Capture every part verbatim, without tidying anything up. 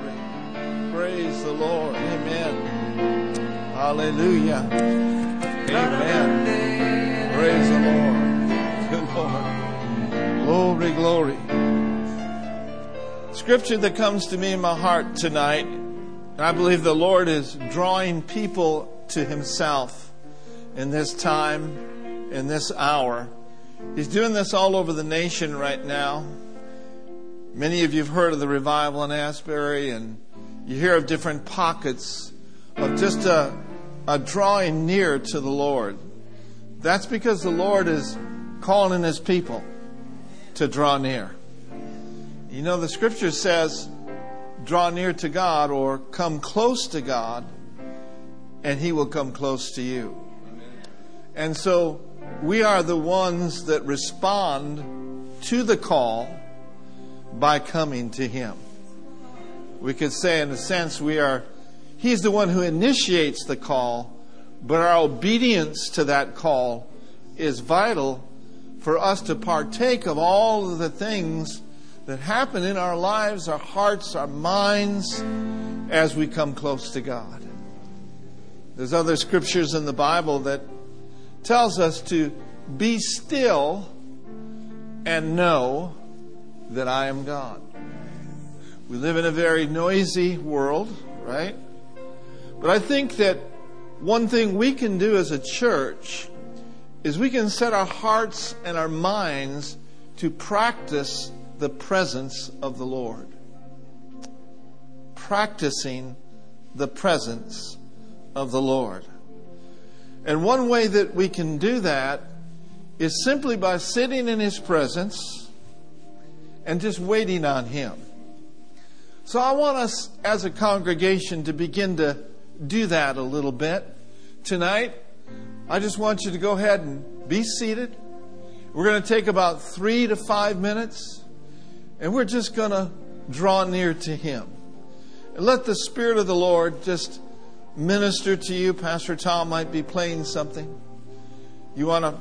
glory. Praise the Lord. Amen. Hallelujah. Amen. Praise the Lord. Good Lord. Glory, glory. Scripture that comes to me in my heart tonight, and I believe the Lord is drawing people to Himself in this time, in this hour. He's doing this all over the nation right now. Many of you have heard of the revival in Asbury, and you hear of different pockets of just a, a drawing near to the Lord. That's because the Lord is calling His people to draw near. You know, the Scripture says, draw near to God, or come close to God, and He will come close to you. Amen. And so we are the ones that respond to the call by coming to Him. We could say, in a sense, we are He's the one who initiates the call, but our obedience to that call is vital for us to partake of all of the things that happen in our lives, our hearts, our minds, as we come close to God. There's other scriptures in the Bible that tells us to be still and know that I am God. We live in a very noisy world, right? But I think that one thing we can do as a church is we can set our hearts and our minds to practice the presence of the Lord. Practicing the presence of the Lord. And one way that we can do that is simply by sitting in His presence and just waiting on Him. So I want us as a congregation to begin to do that a little bit. Tonight, I just want you to go ahead and be seated. We're going to take about three to five minutes, and we're just going to draw near to Him. And let the Spirit of the Lord just minister to you. Pastor Tom might be playing something. You want to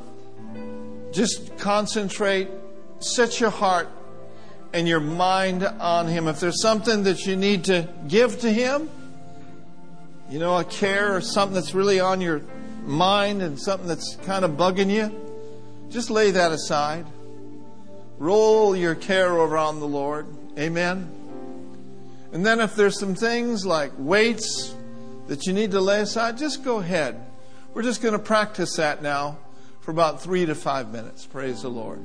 just concentrate, set your heart and your mind on Him. If there's something that you need to give to Him, you know, a care or something that's really on your mind and something that's kind of bugging you, just lay that aside. Roll your care over on the Lord. Amen. And then if there's some things like weights that you need to lay aside, just go ahead. We're just going to practice that now for about three to five minutes. Praise the Lord.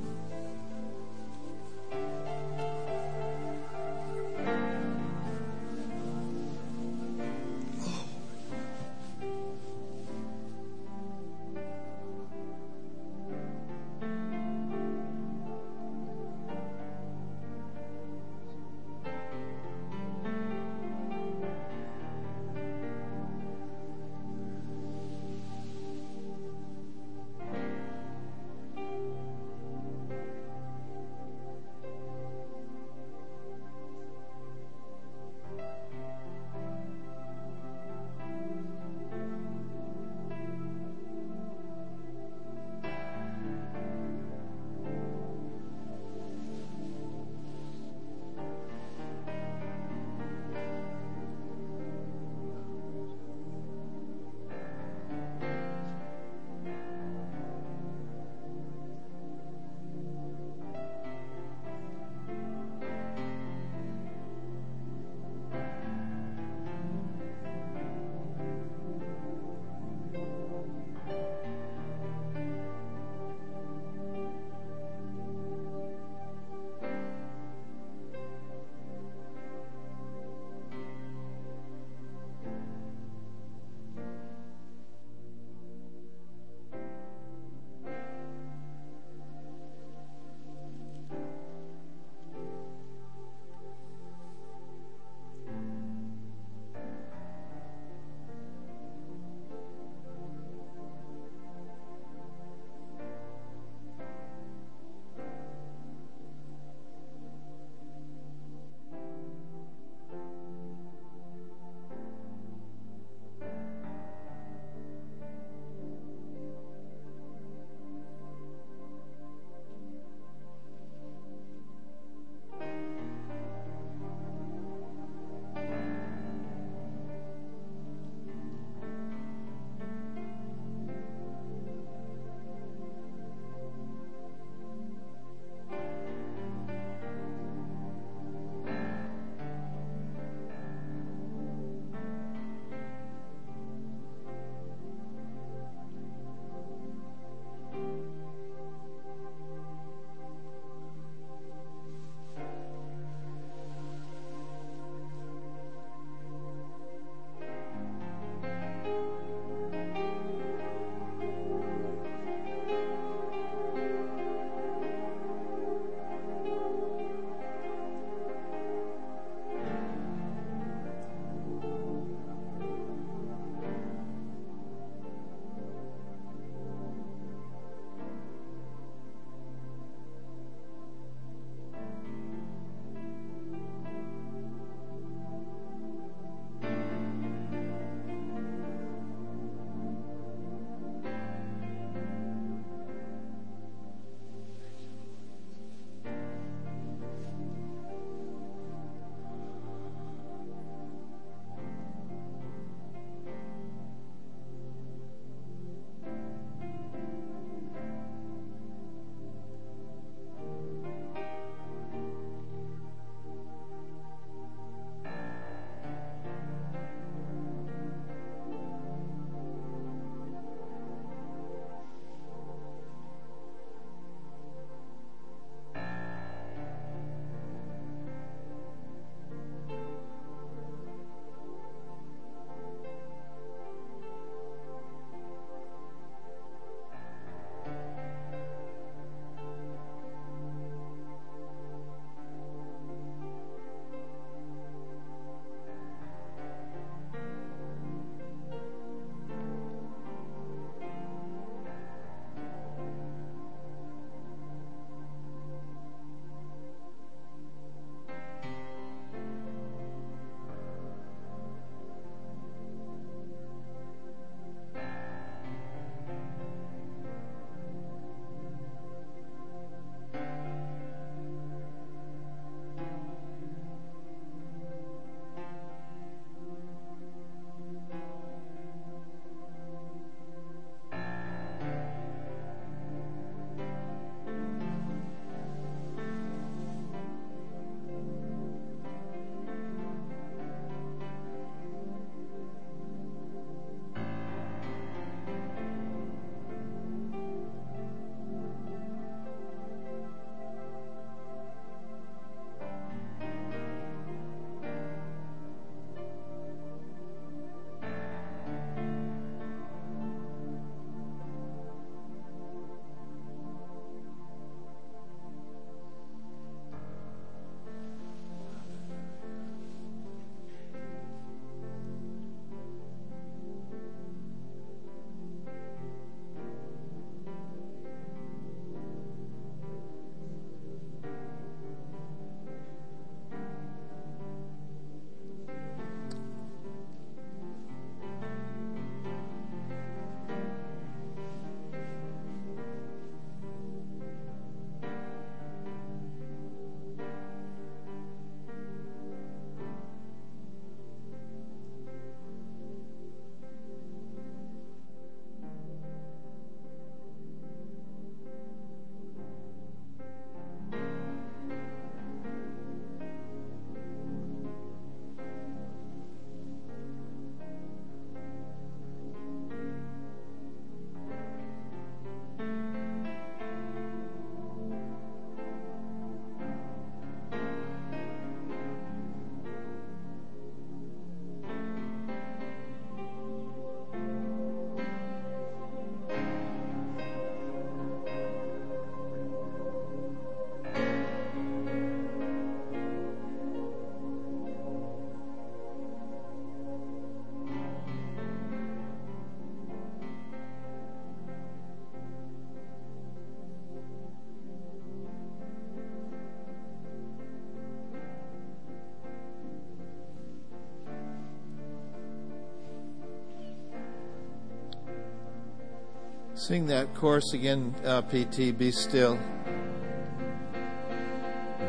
Sing that chorus again, uh, P T, be still.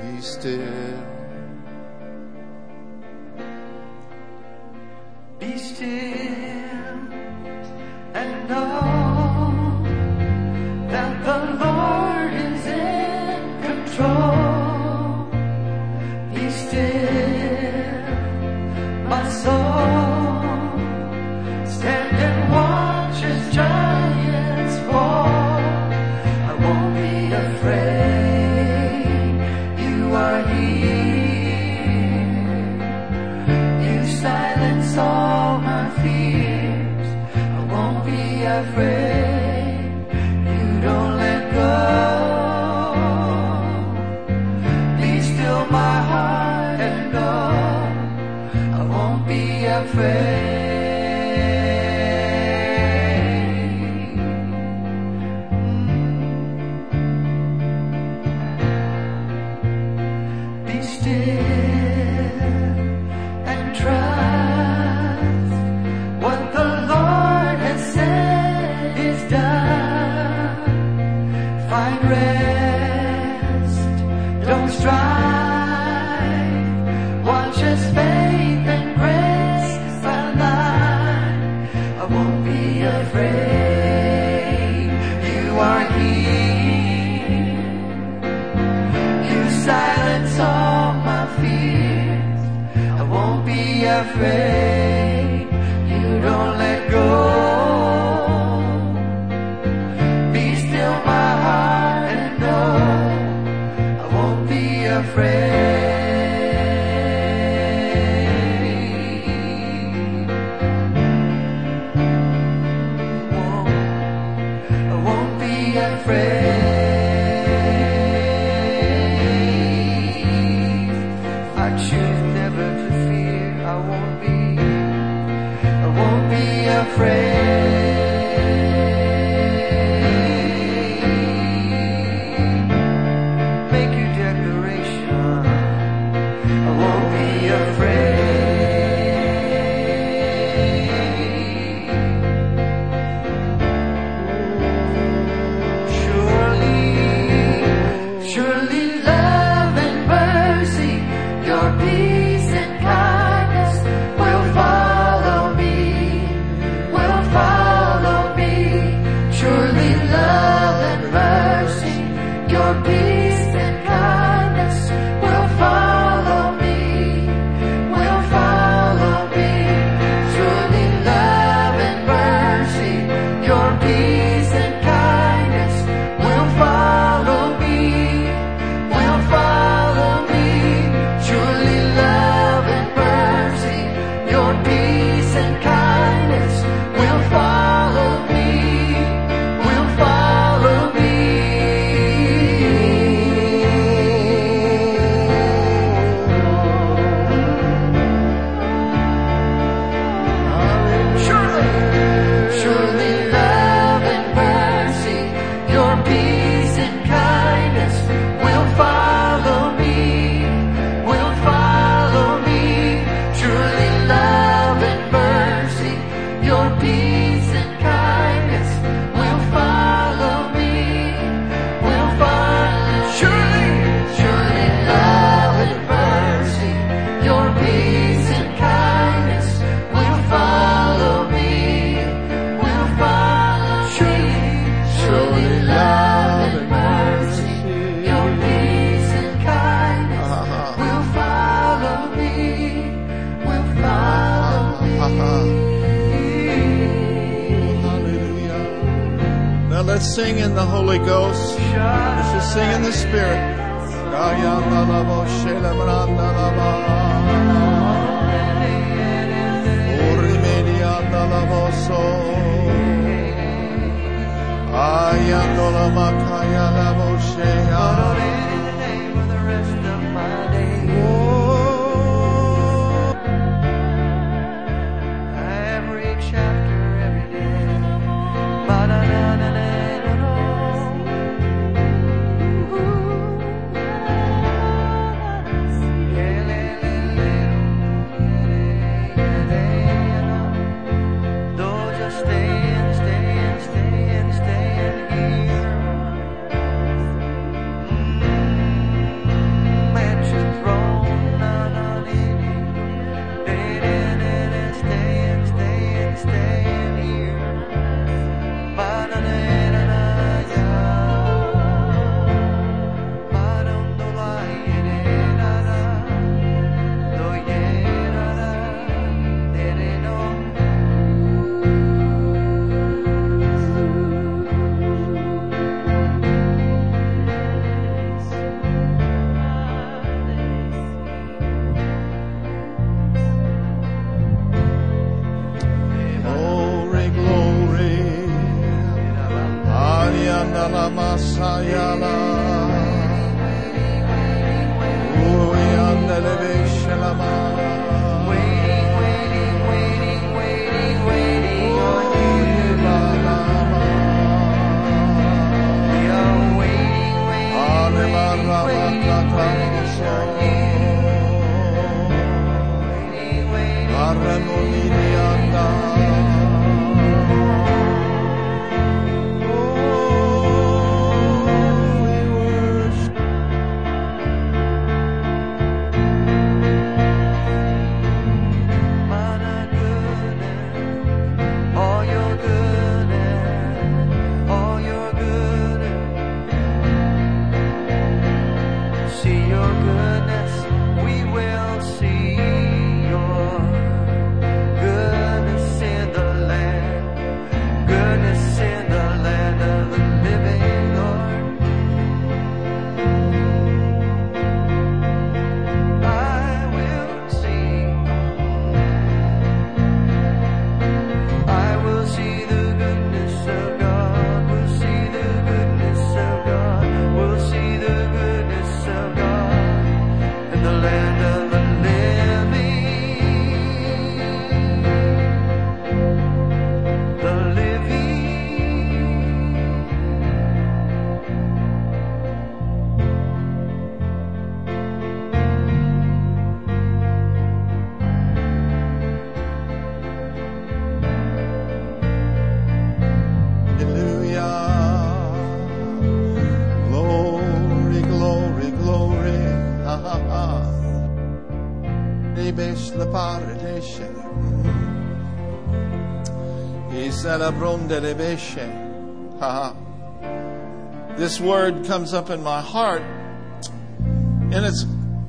Be still. Be still and know that the Lord is in control. Be still, my soul. Stand and watch as giants fall. I won't be afraid. You are here. You silence all. Afraid, you don't let go. Be still my heart and know I won't be afraid. Be still and try. Find rest, don't strive, watch as faith and grace align. I won't be afraid, you are here, you silence all my fears. I won't be afraid, you don't let go. Sing in the Holy Ghost. Let's just sing in the Spirit. Every chapter, every day. Stay and stay and stay and stay. This word comes up in my heart, and it's,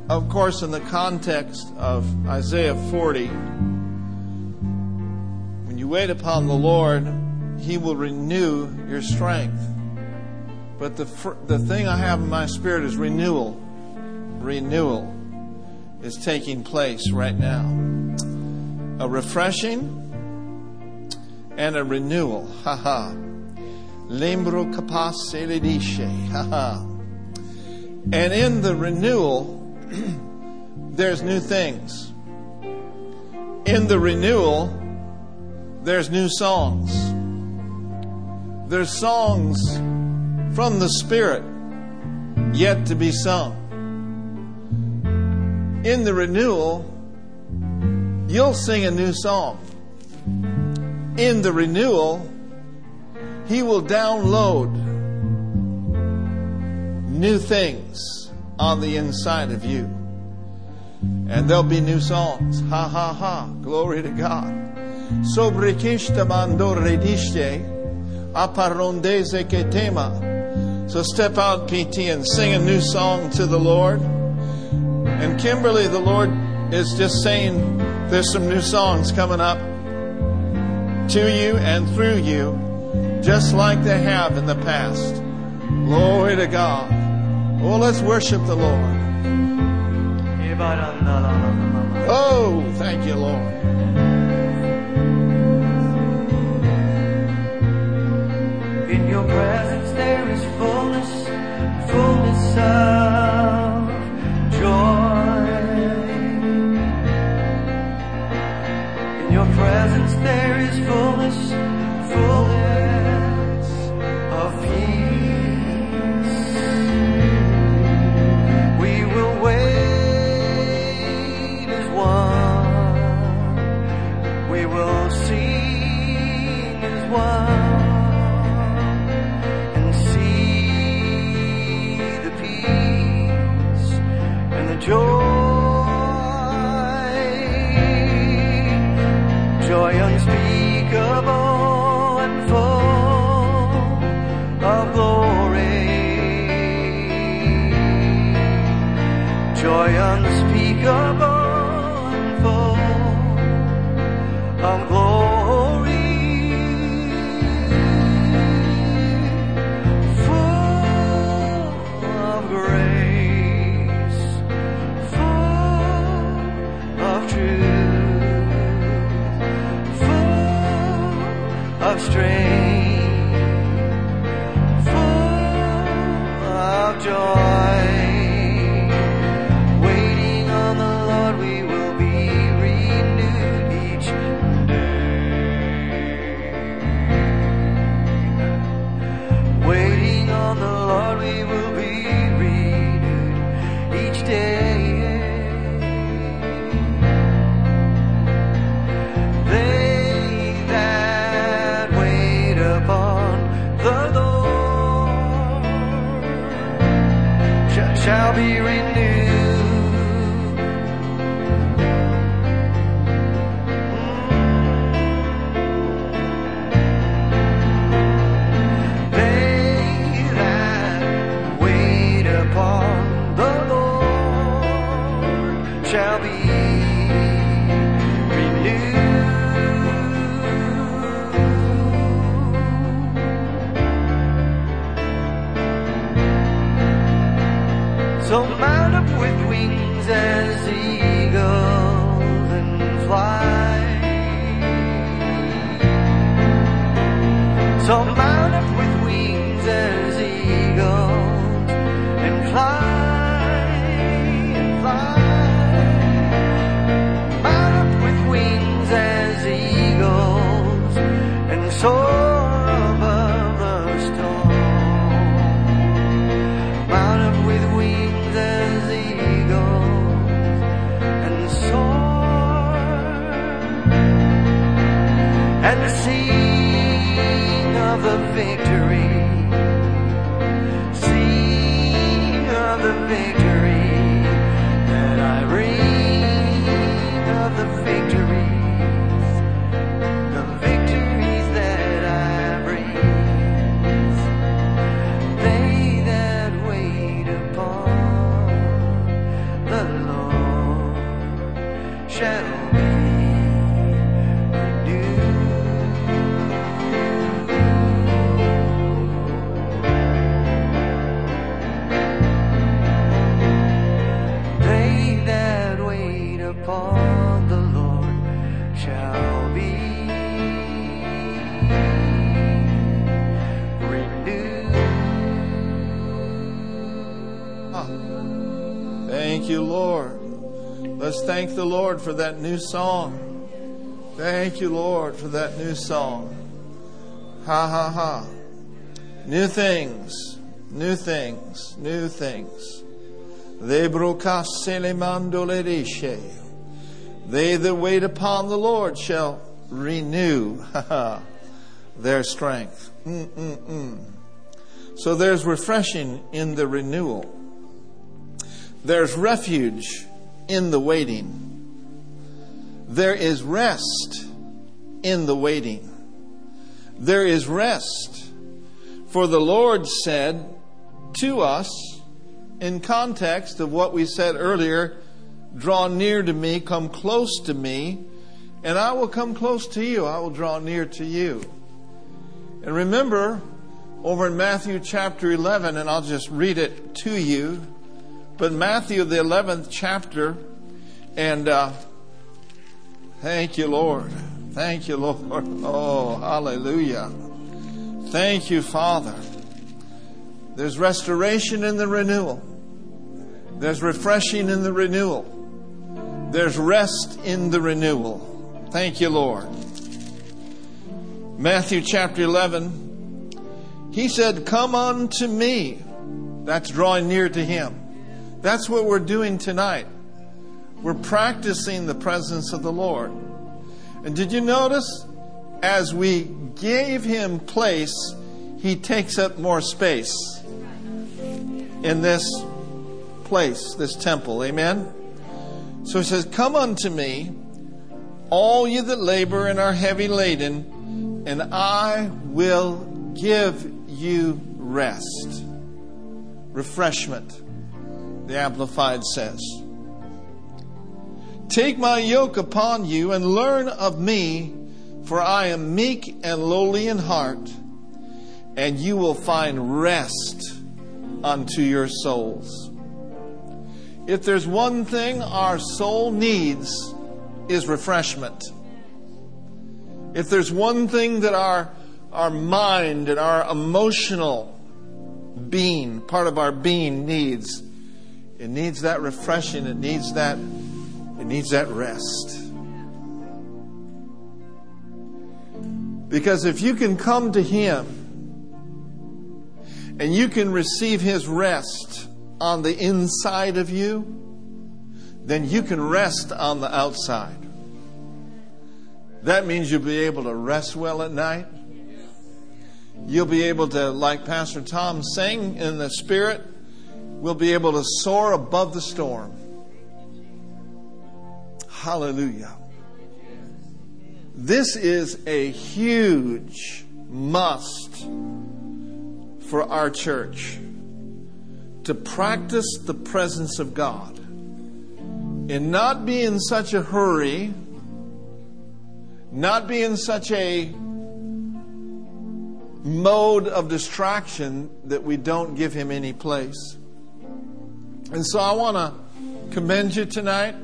of course, in the context of Isaiah forty. When you wait upon the Lord, He will renew your strength. But the fr- the thing I have in my spirit is renewal. Renewal is taking place right now. A refreshing and a renewal. Ha ha. Lembro capace le dice. Ha ha. And in the renewal, there's new things. In the renewal, there's new songs. There's songs from the Spirit yet to be sung. In the renewal, you'll sing a new song. In the renewal, He will download new things on the inside of you. And there'll be new songs. Ha ha ha. Glory to God. So step out, P T, and sing a new song to the Lord. And Kimberly, the Lord is just saying there's some new songs coming up to you and through you, just like they have in the past. Glory to God. Oh, let's worship the Lord. Oh, thank you, Lord. In your presence there is fullness, fullness of joy. In your presence there is fullness, fullness of peace. We will wait as one. We will sing as one and see the peace and the joy, joy unspeakable. Joy unspeakable and full of glory, full of grace, full of truth, full of strength, full Thank the Lord for that new song. Thank you, Lord, for that new song. Ha, ha, ha. New things, new things, new things. They that wait upon the Lord shall renew their strength. Mm-mm-mm. So there's refreshing in the renewal. There's refuge in the waiting. There is rest in the waiting. There is rest. For the Lord said to us, in context of what we said earlier, draw near to me, come close to me, and I will come close to you. I will draw near to you. And remember, over in Matthew chapter eleven, and I'll just read it to you, but Matthew, the eleventh chapter, and uh, thank you, Lord. Thank you, Lord. Oh, hallelujah. Thank you, Father. There's restoration in the renewal. There's refreshing in the renewal. There's rest in the renewal. Thank you, Lord. Matthew chapter eleven, he said, come unto me. That's drawing near to him. That's what we're doing tonight. We're practicing the presence of the Lord. And did you notice? As we gave him place, he takes up more space in this place, this temple. Amen? So he says, come unto me, all you that labor and are heavy laden, and I will give you rest. Refreshment. The Amplified says, take my yoke upon you and learn of me, for I am meek and lowly in heart, and you will find rest unto your souls. If there's one thing our soul needs, is refreshment. If there's one thing that our, our mind and our emotional being, part of our being needs, it needs that refreshing. It needs that, it needs that rest. Because if you can come to him and you can receive his rest on the inside of you, then you can rest on the outside. That means you'll be able to rest well at night. You'll be able to, like Pastor Tom sang in the Spirit, we'll be able to soar above the storm. Hallelujah. This is a huge must for our church to practice the presence of God and not be in such a hurry, not be in such a mode of distraction that we don't give Him any place. And so I want to commend you tonight.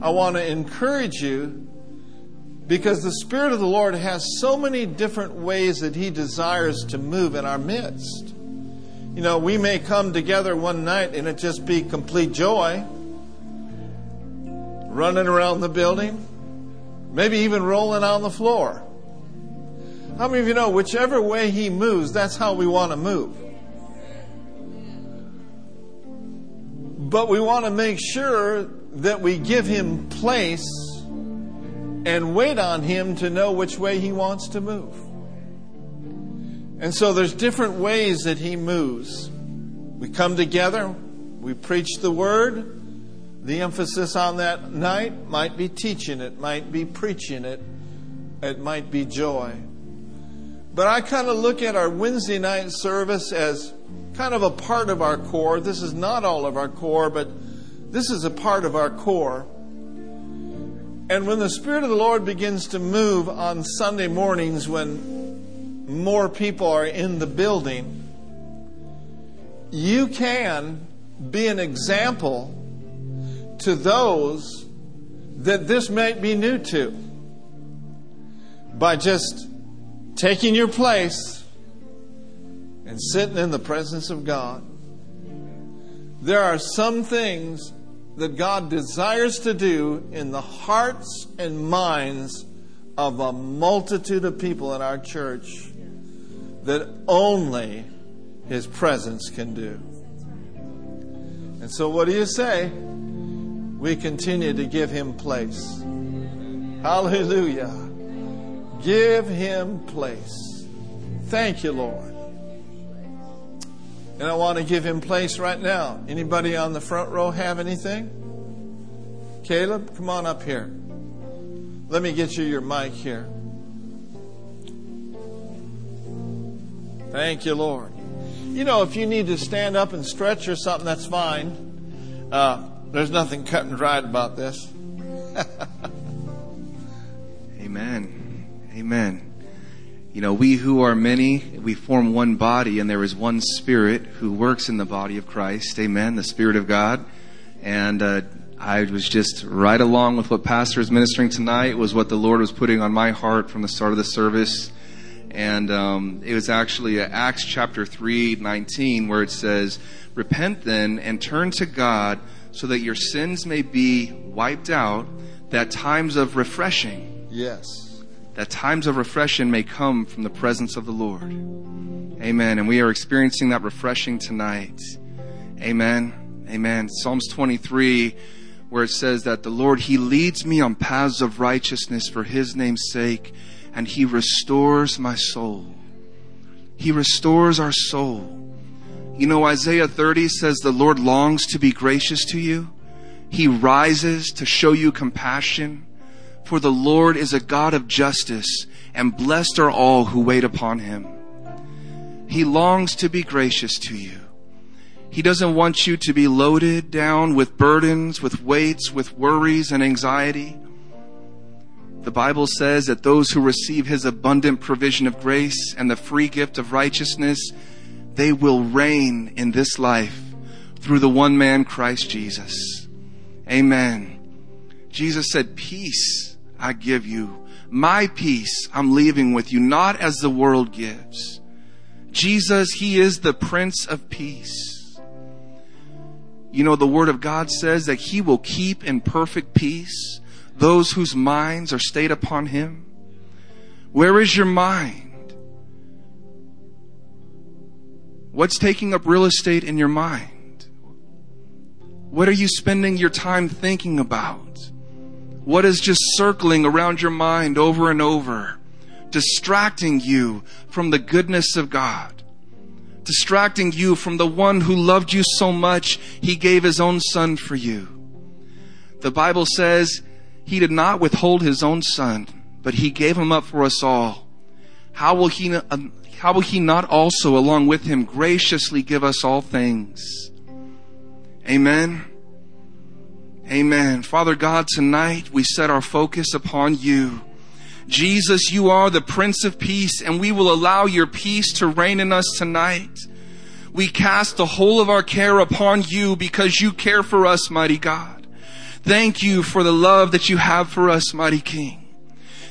I want to encourage you, because the Spirit of the Lord has so many different ways that He desires to move in our midst. You know, we may come together one night and it just be complete joy, running around the building, maybe even rolling on the floor. How many of you know, whichever way He moves, that's how we want to move? But we want to make sure that we give Him place and wait on Him to know which way He wants to move. And so there's different ways that He moves. We come together, we preach the Word. The emphasis on that night might be teaching it, might be preaching it, it might be joy. But I kind of look at our Wednesday night service as kind of a part of our core. This is not all of our core, but this is a part of our core. And when the Spirit of the Lord begins to move on Sunday mornings when more people are in the building, you can be an example to those that this might be new to by just taking your place and sitting in the presence of God. There are some things that God desires to do in the hearts and minds of a multitude of people in our church that only His presence can do. And so what do you say? We continue to give Him place. Hallelujah. Give Him place. Thank you, Lord. And I want to give Him place right now. Anybody on the front row have anything? Caleb, come on up here. Let me get you your mic here. Thank you, Lord. You know, if you need to stand up and stretch or something, that's fine. Uh, there's nothing cut and dried about this. Amen. Amen. You know, we who are many, we form one body, and there is one Spirit who works in the body of Christ. Amen. The Spirit of God. And uh, I was just right along with what Pastor was ministering tonight, was what the Lord was putting on my heart from the start of the service. And um, it was actually Acts chapter three nineteen, where it says, "Repent then and turn to God so that your sins may be wiped out, that times of refreshing." Yes. That times of refreshing may come from the presence of the Lord. Amen. And we are experiencing that refreshing tonight. Amen. Amen. Psalms twenty-three, where it says that the Lord, He leads me on paths of righteousness for His name's sake, and He restores my soul. He restores our soul. You know, Isaiah thirty says the Lord longs to be gracious to you. He rises to show you compassion. For the Lord is a God of justice, and blessed are all who wait upon Him. He longs to be gracious to you. He doesn't want you to be loaded down with burdens, with weights, with worries and anxiety. The Bible says that those who receive His abundant provision of grace and the free gift of righteousness, they will reign in this life through the one man, Christ Jesus. Amen. Jesus said, "Peace I give you. My peace I'm leaving with you, not as the world gives." Jesus, He is the Prince of Peace. You know, the Word of God says that He will keep in perfect peace those whose minds are stayed upon Him. Where is your mind? What's taking up real estate in your mind? What are you spending your time thinking about? What is just circling around your mind over and over, distracting you from the goodness of God, distracting you from the one who loved you so much, he gave his own son for you. The Bible says he did not withhold his own son, but he gave him up for us all. How will he, how will he not also, along with him, graciously give us all things? Amen. Amen. Father God, tonight we set our focus upon you. Jesus, you are the Prince of Peace, and we will allow your peace to reign in us tonight. We cast the whole of our care upon you because you care for us, mighty God. Thank you for the love that you have for us, mighty King.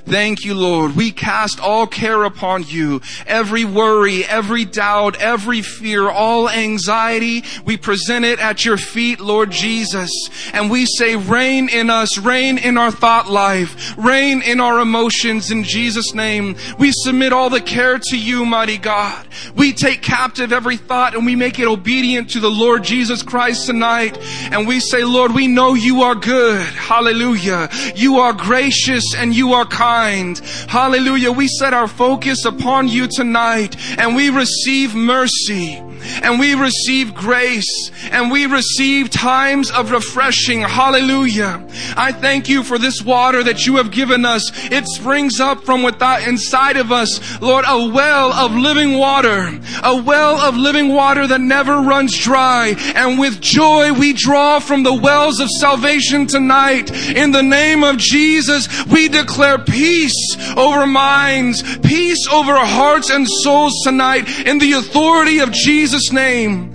Thank you, Lord. We cast all care upon you. Every worry, every doubt, every fear, all anxiety, we present it at your feet, Lord Jesus. And we say, reign in us, reign in our thought life, reign in our emotions in Jesus' name. We submit all the care to you, mighty God. We take captive every thought and we make it obedient to the Lord Jesus Christ tonight. And we say, Lord, we know you are good. Hallelujah. You are gracious and you are kind. Hallelujah. We set our focus upon you tonight, and we receive mercy, and we receive grace, and we receive times of refreshing. Hallelujah. I thank you for this water that you have given us. It springs up from without, inside of us, Lord, a well of living water, a well of living water that never runs dry. And with joy we draw from the wells of salvation tonight. In the name of Jesus, we declare peace. Peace over minds, peace over hearts and souls tonight in the authority of Jesus' name.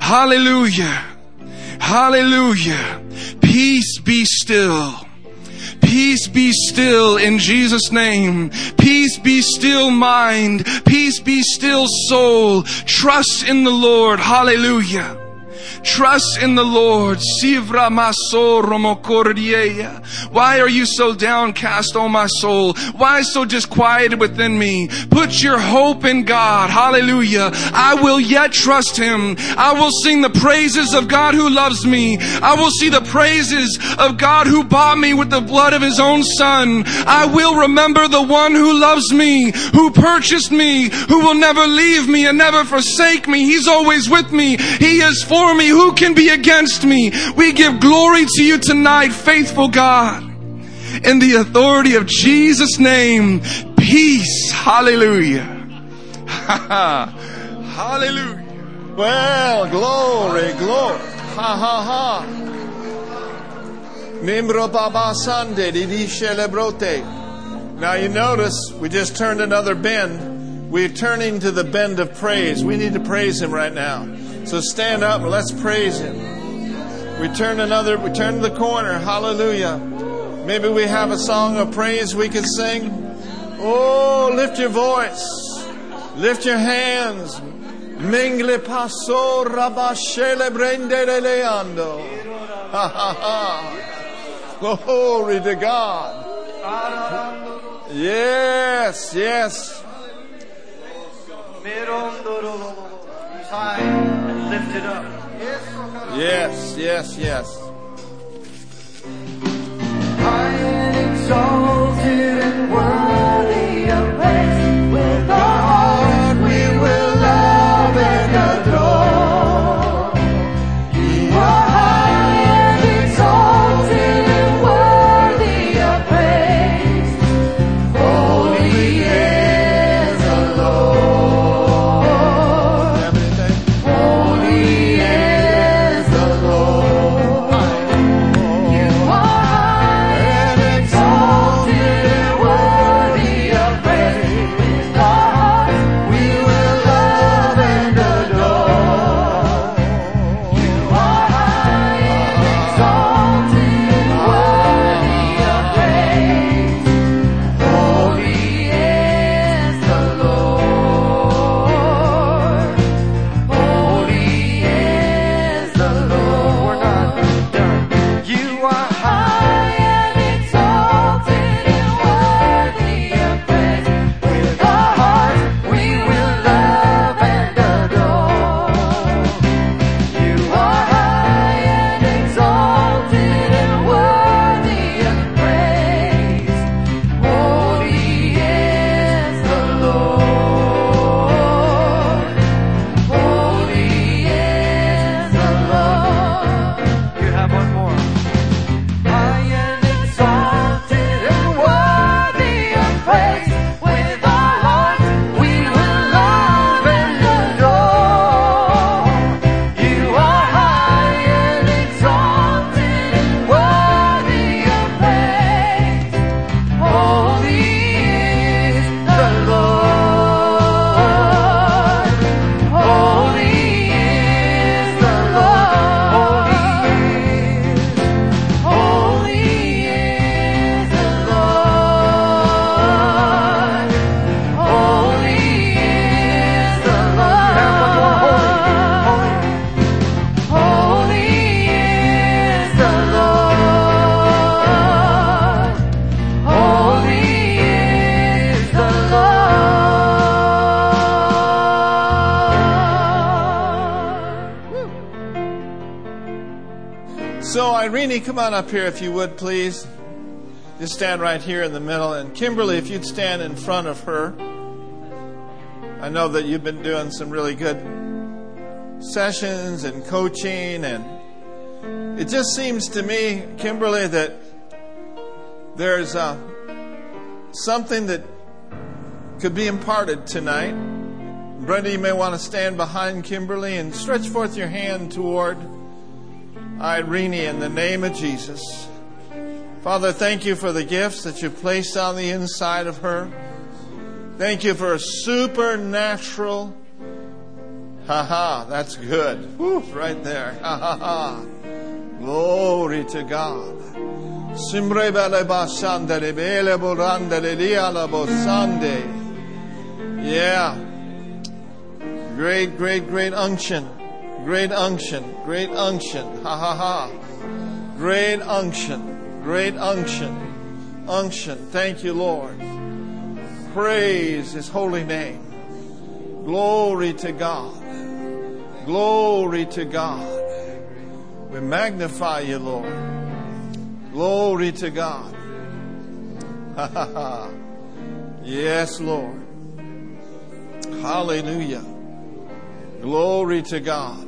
Hallelujah. Hallelujah. Peace be still. Peace be still in Jesus' name. Peace be still mind. Peace be still soul. Trust in the Lord. Hallelujah. Trust in the Lord. Why are you so downcast, O my soul? Why so disquieted within me? Put your hope in God. Hallelujah. I will yet trust him. I will sing the praises of God who loves me. I will see the praises of God who bought me with the blood of his own son. I will remember the one who loves me, who purchased me, who will never leave me and never forsake me. He's always with me. He is for me. Who can be against me? We give glory to you tonight, faithful God. In the authority of Jesus' name, peace. Hallelujah. Hallelujah. Well, glory, glory. Ha ha ha. Nimbro Baba Sande, Didi Shelebrote. Now you notice we just turned another bend. We're turning to the bend of praise. We need to praise him right now. So stand up and let's praise him. We turn another, we turn the corner. Hallelujah. Maybe we have a song of praise we can sing. Oh, lift your voice. Lift your hands. Mingle paso rabashele brendele leando. Ha ha ha. Glory to God. Yes, yes. And lift it up. Yes, yes, yes. High and exalted and worthy of praise, with our heart we will love and adore. Holy is the Lord. So Irene, come on up here if you would, please. Just stand right here in the middle. And Kimberly, if you'd stand in front of her. I know that you've been doing some really good sessions and coaching, and it just seems to me, Kimberly, that there's uh, something that could be imparted tonight. Brenda, you may want to stand behind Kimberly and stretch forth your hand toward Irene in the name of Jesus. Father, thank you for the gifts that you've placed on the inside of her. Thank you for a supernatural. Ha ha, that's good. Woo, right there. Ha ha ha. Glory to God. Yeah. Great, great, great unction. Great unction. Great unction. Ha ha ha. Great unction. Great unction. Unction. Thank you, Lord. Praise His holy name. Glory to God. Glory to God. We magnify you, Lord. Glory to God. Ha ha ha. Yes, Lord. Hallelujah. Glory to God.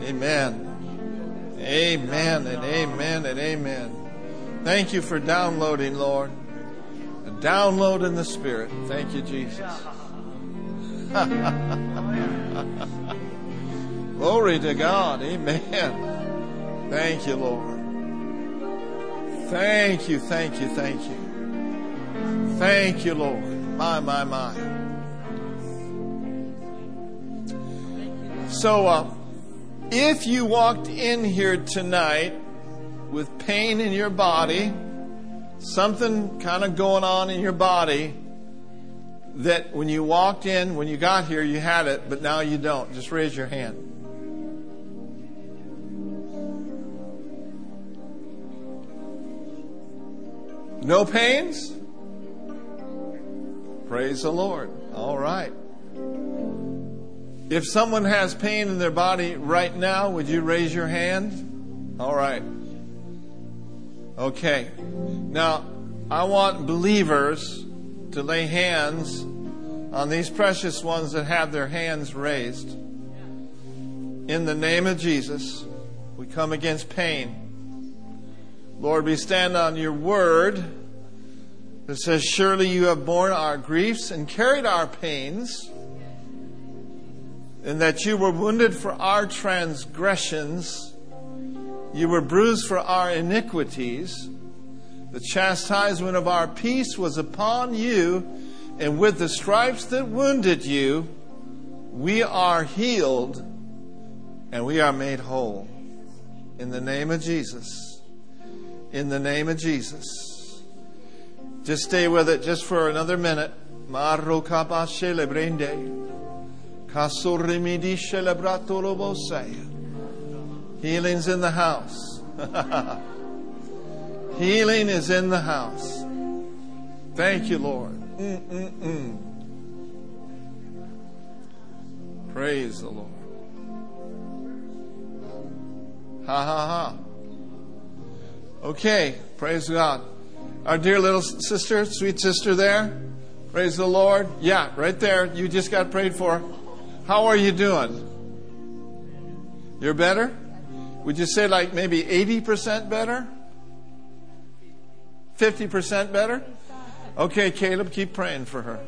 Amen. Amen and amen and amen. Thank you for downloading, Lord. A download in the Spirit. Thank you, Jesus. Glory to God. Amen. Thank you, Lord. Thank you, thank you, thank you. Thank you, Lord. My, my, my. So, uh, if you walked in here tonight with pain in your body, something kind of going on in your body, that when you walked in, when you got here, you had it, but now you don't. Just raise your hand. No pains? Praise the Lord. All right. If someone has pain in their body right now, would you raise your hand? All right. Okay. Now, I want believers to lay hands on these precious ones that have their hands raised. In the name of Jesus, we come against pain. Lord, we stand on your word that says, surely you have borne our griefs and carried our pains, and that you were wounded for our transgressions, you were bruised for our iniquities. The chastisement of our peace was upon you, and with the stripes that wounded you, we are healed and we are made whole. In the name of Jesus. In the name of Jesus. Just stay with it just for another minute. Healing's in the house. Healing is in the house. Thank you, Lord. Mm-mm-mm. Praise the Lord. Ha ha ha. Okay, praise God. Our dear little sister, sweet sister there. Praise the Lord. Yeah, right there. You just got prayed for. How are you doing? You're better? Would you say like maybe eighty percent better? fifty percent better? Okay, Caleb, keep praying for her.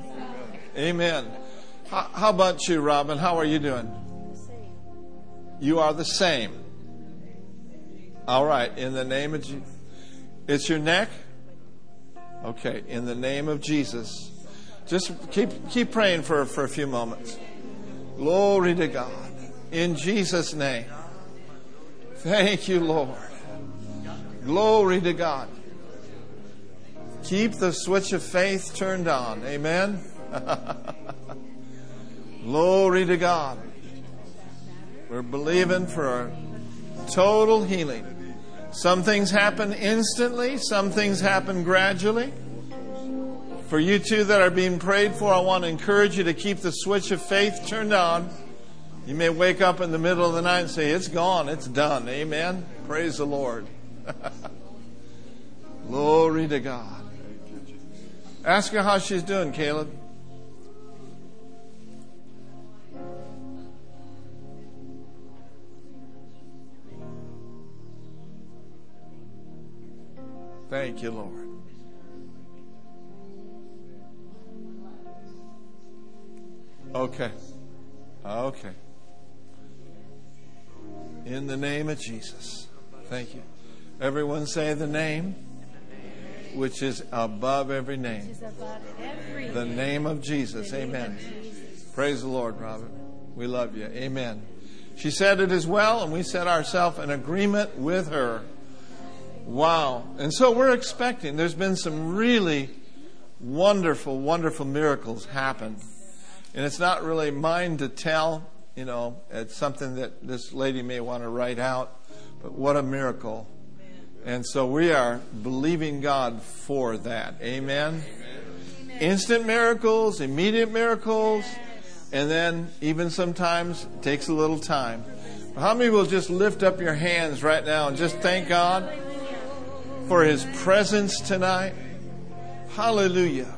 Amen. How, how about you, Robin? How are you doing? You are the same. All right, in the name of Jesus. It's your neck? Okay, in the name of Jesus. Just keep keep praying for her for a few moments. Glory to God. In Jesus' name. Thank you, Lord. Glory to God. Keep the switch of faith turned on. Amen? Glory to God. We're believing for total healing. Some things happen instantly. Some things happen gradually. For you two that are being prayed for, I want to encourage you to keep the switch of faith turned on. You may wake up in the middle of the night and say, it's gone, it's done. Amen? Praise the Lord. Glory to God. Ask her how she's doing, Caleb. Thank you, Lord. Okay. Okay. In the name of Jesus. Thank you. Everyone say the name which is above every name. The name of Jesus. Amen. Praise the Lord, Robert. We love you. Amen. She said it as well, and we set ourselves in agreement with her. Wow. And so we're expecting. There's been some really wonderful, wonderful miracles happen. And it's not really mine to tell. You know, it's something that this lady may want to write out. But what a miracle. And so we are believing God for that. Amen? Amen. Instant miracles, immediate miracles. Yes. And then even sometimes it takes a little time. But how many will just lift up your hands right now and just thank God for His presence tonight? Hallelujah.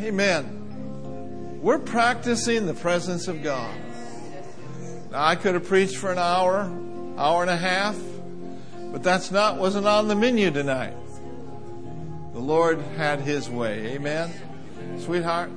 Amen. We're practicing the presence of God. Now, I could have preached for an hour, hour and a half, but that's not wasn't on the menu tonight. The Lord had His way. Amen. Sweetheart,